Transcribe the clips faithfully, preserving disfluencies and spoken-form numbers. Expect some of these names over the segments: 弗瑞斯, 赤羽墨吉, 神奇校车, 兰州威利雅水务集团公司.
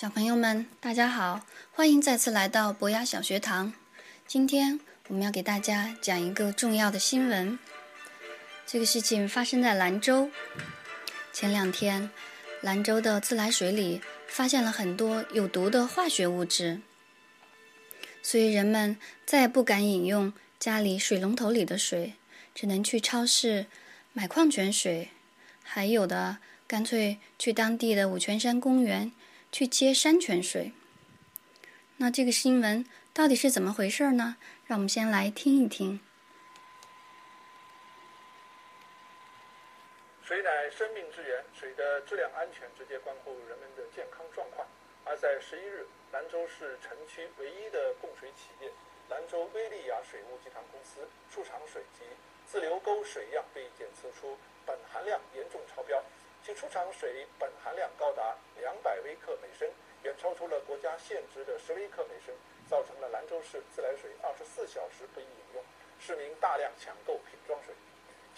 小朋友们，大家好，欢迎再次来到博雅小学堂。今天我们要给大家讲一个重要的新闻。这个事情发生在兰州。前两天，兰州的自来水里发现了很多有毒的化学物质，所以人们再也不敢饮用家里水龙头里的水，只能去超市买矿泉水，还有的干脆去当地的五泉山公园去接山泉水。那这个新闻到底是怎么回事呢？让我们先来听一听。水乃生命之源，水的质量安全直接关乎人们的健康状况。而在十一日，兰州市城区唯一的供水企业兰州威利雅水务集团公司出厂水及自流沟水样被检测出苯含量严重超标，其出厂水苯含量高达两百微克每升，远超出了国家限值的十微克每升，造成了兰州市自来水二十四小时不宜饮用，市民大量抢购瓶装水。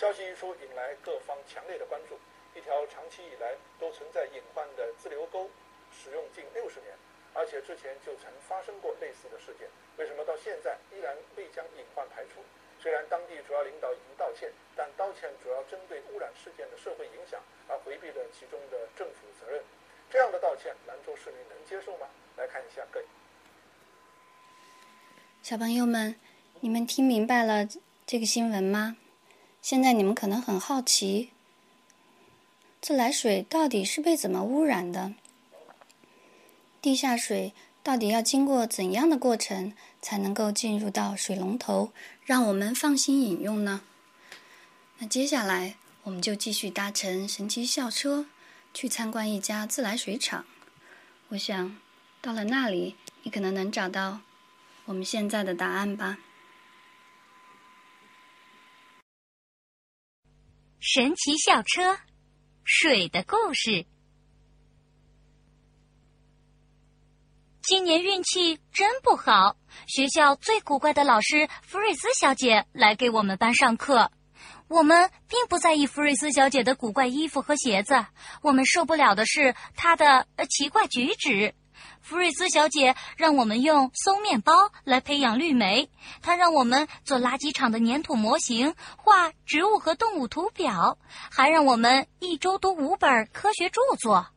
消息一出，引来各方强烈的关注。一条长期以来都存在隐患的自流沟，使用近六十年，而且之前就曾发生过类似的事件，为什么到现在依然未将隐患排除？虽然当地主要领导已经道歉，但道歉主要针对污染事件的社会影响，而回避了其中的政府责任。这样的道歉，兰州市民能接受吗？来看一下更。小朋友们，你们听明白了这个新闻吗？现在你们可能很好奇，自来水到底是被怎么污染的？地下水到底要经过怎样的过程才能够进入到水龙头，让我们放心饮用呢？那接下来我们就继续搭乘神奇校车去参观一家自来水厂。我想到了那里，你可能能找到我们现在的答案吧。神奇校车，水的故事。今年运气真不好，学校最古怪的老师弗瑞斯小姐来给我们班上课。我们并不在意弗瑞斯小姐的古怪衣服和鞋子，我们受不了的是她的、呃、奇怪举止。弗瑞斯小姐让我们用松面包来培养绿莓，她让我们做垃圾场的粘土模型，画植物和动物图表，还让我们一周读五本科学著作。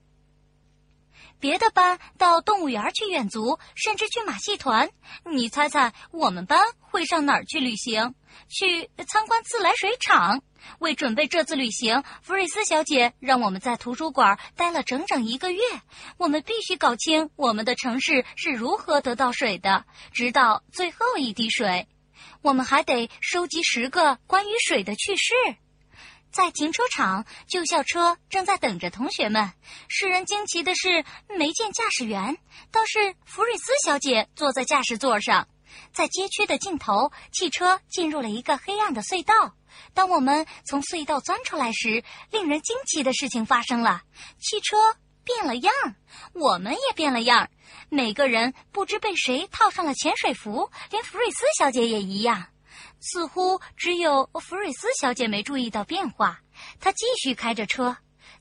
别的班到动物园去远足，甚至去马戏团，你猜猜我们班会上哪儿去旅行？去参观自来水厂。为准备这次旅行，弗瑞斯小姐让我们在图书馆待了整整一个月。我们必须搞清我们的城市是如何得到水的，直到最后一滴水。我们还得收集十个关于水的趣事。在停车场，旧校车正在等着同学们。使人惊奇的是，没见驾驶员，倒是弗瑞斯小姐坐在驾驶座上。在街区的尽头，汽车进入了一个黑暗的隧道。当我们从隧道钻出来时，令人惊奇的事情发生了，汽车变了样，我们也变了样。每个人不知被谁套上了潜水服，连弗瑞斯小姐也一样。似乎只有弗瑞斯小姐没注意到变化，她继续开着车。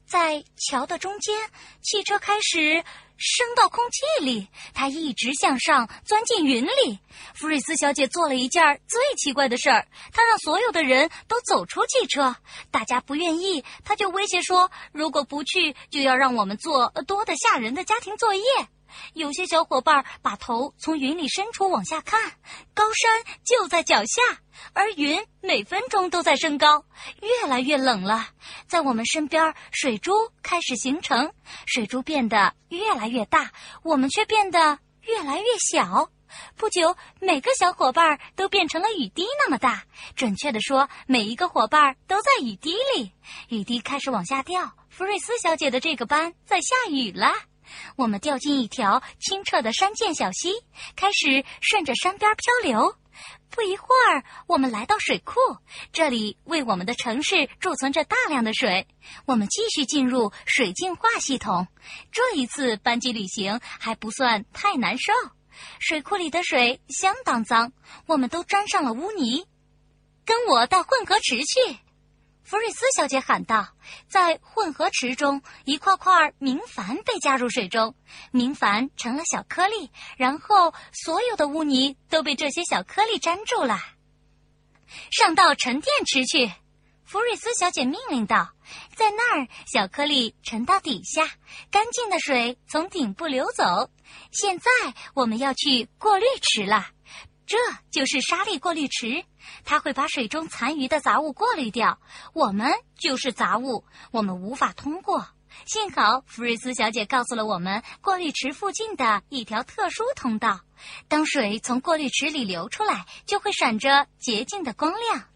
在桥的中间，汽车开始升到空气里，它一直向上钻进云里。弗瑞斯小姐做了一件最奇怪的事儿，她让所有的人都走出汽车。大家不愿意，她就威胁说，如果不去，就要让我们做多的吓人的家庭作业。有些小伙伴把头从云里伸出往下看，高山就在脚下，而云每分钟都在升高，越来越冷了。在我们身边，水珠开始形成，水珠变得越来越大，我们却变得越来越小。不久，每个小伙伴都变成了雨滴那么大，准确地说，每一个伙伴都在雨滴里。雨滴开始往下掉，弗瑞斯小姐的这个班在下雨了。我们掉进一条清澈的山涧小溪，开始顺着山边漂流。不一会儿，我们来到水库，这里为我们的城市贮存着大量的水。我们继续进入水净化系统。这一次班级旅行还不算太难受。水库里的水相当脏，我们都沾上了污泥。跟我到混合池去。弗瑞斯小姐喊道：“在混合池中，一块块明矾被加入水中，明矾成了小颗粒，然后所有的污泥都被这些小颗粒粘住了。上到沉淀池去。”弗瑞斯小姐命令道：“在那儿，小颗粒沉到底下，干净的水从顶部流走。现在我们要去过滤池了，这就是沙粒过滤池，它会把水中残余的杂物过滤掉。我们就是杂物，我们无法通过。幸好弗瑞斯小姐告诉了我们过滤池附近的一条特殊通道，当水从过滤池里流出来，就会闪着洁净的光亮。”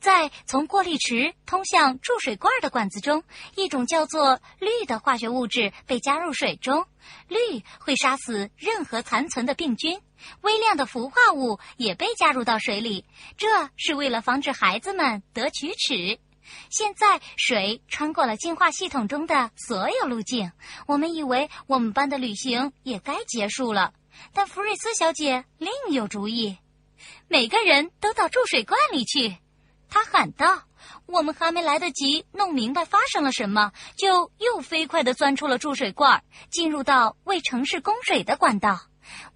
在从过滤池通向注水罐的管子中，一种叫做氯的化学物质被加入水中。氯会杀死任何残存的病菌，微量的氟化物也被加入到水里，这是为了防止孩子们得龋齿。现在水穿过了净化系统中的所有路径，我们以为我们班的旅行也该结束了，但弗瑞斯小姐另有主意。每个人都到注水罐里去，他喊道，我们还没来得及弄明白发生了什么，就又飞快地钻出了注水罐，进入到为城市供水的管道。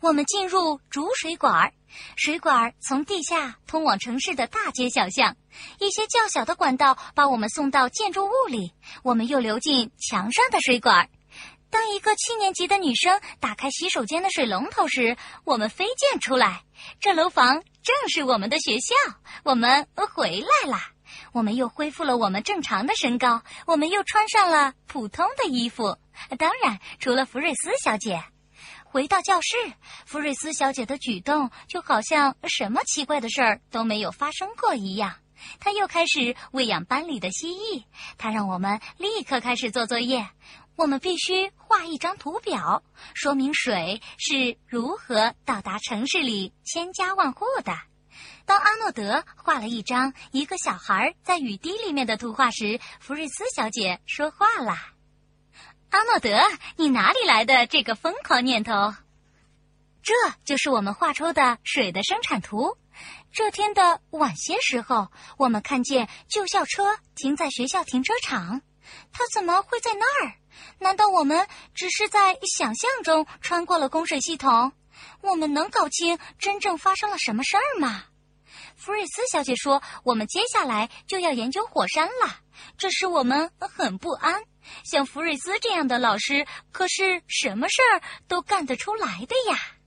我们进入主水管，水管从地下通往城市的大街小巷，一些较小的管道把我们送到建筑物里，我们又流进墙上的水管。当一个七年级的女生打开洗手间的水龙头时，我们飞溅出来，这楼房正是我们的学校，我们回来了，我们又恢复了我们正常的身高，我们又穿上了普通的衣服，当然除了弗瑞斯小姐。回到教室，弗瑞斯小姐的举动就好像什么奇怪的事儿都没有发生过一样，她又开始喂养班里的蜥蜴，她让我们立刻开始做作业。我们必须画一张图表，说明水是如何到达城市里千家万户的。当阿诺德画了一张一个小孩在雨滴里面的图画时，弗瑞斯小姐说话了：“阿诺德，你哪里来的这个疯狂念头？”这就是我们画出的水的生产图。这天的晚些时候，我们看见旧校车停在学校停车场，它怎么会在那儿？难道我们只是在想象中穿过了供水系统？我们能搞清真正发生了什么事儿吗？弗瑞斯小姐说，我们接下来就要研究火山了，这使我们很不安。像弗瑞斯这样的老师，可是什么事儿都干得出来的呀。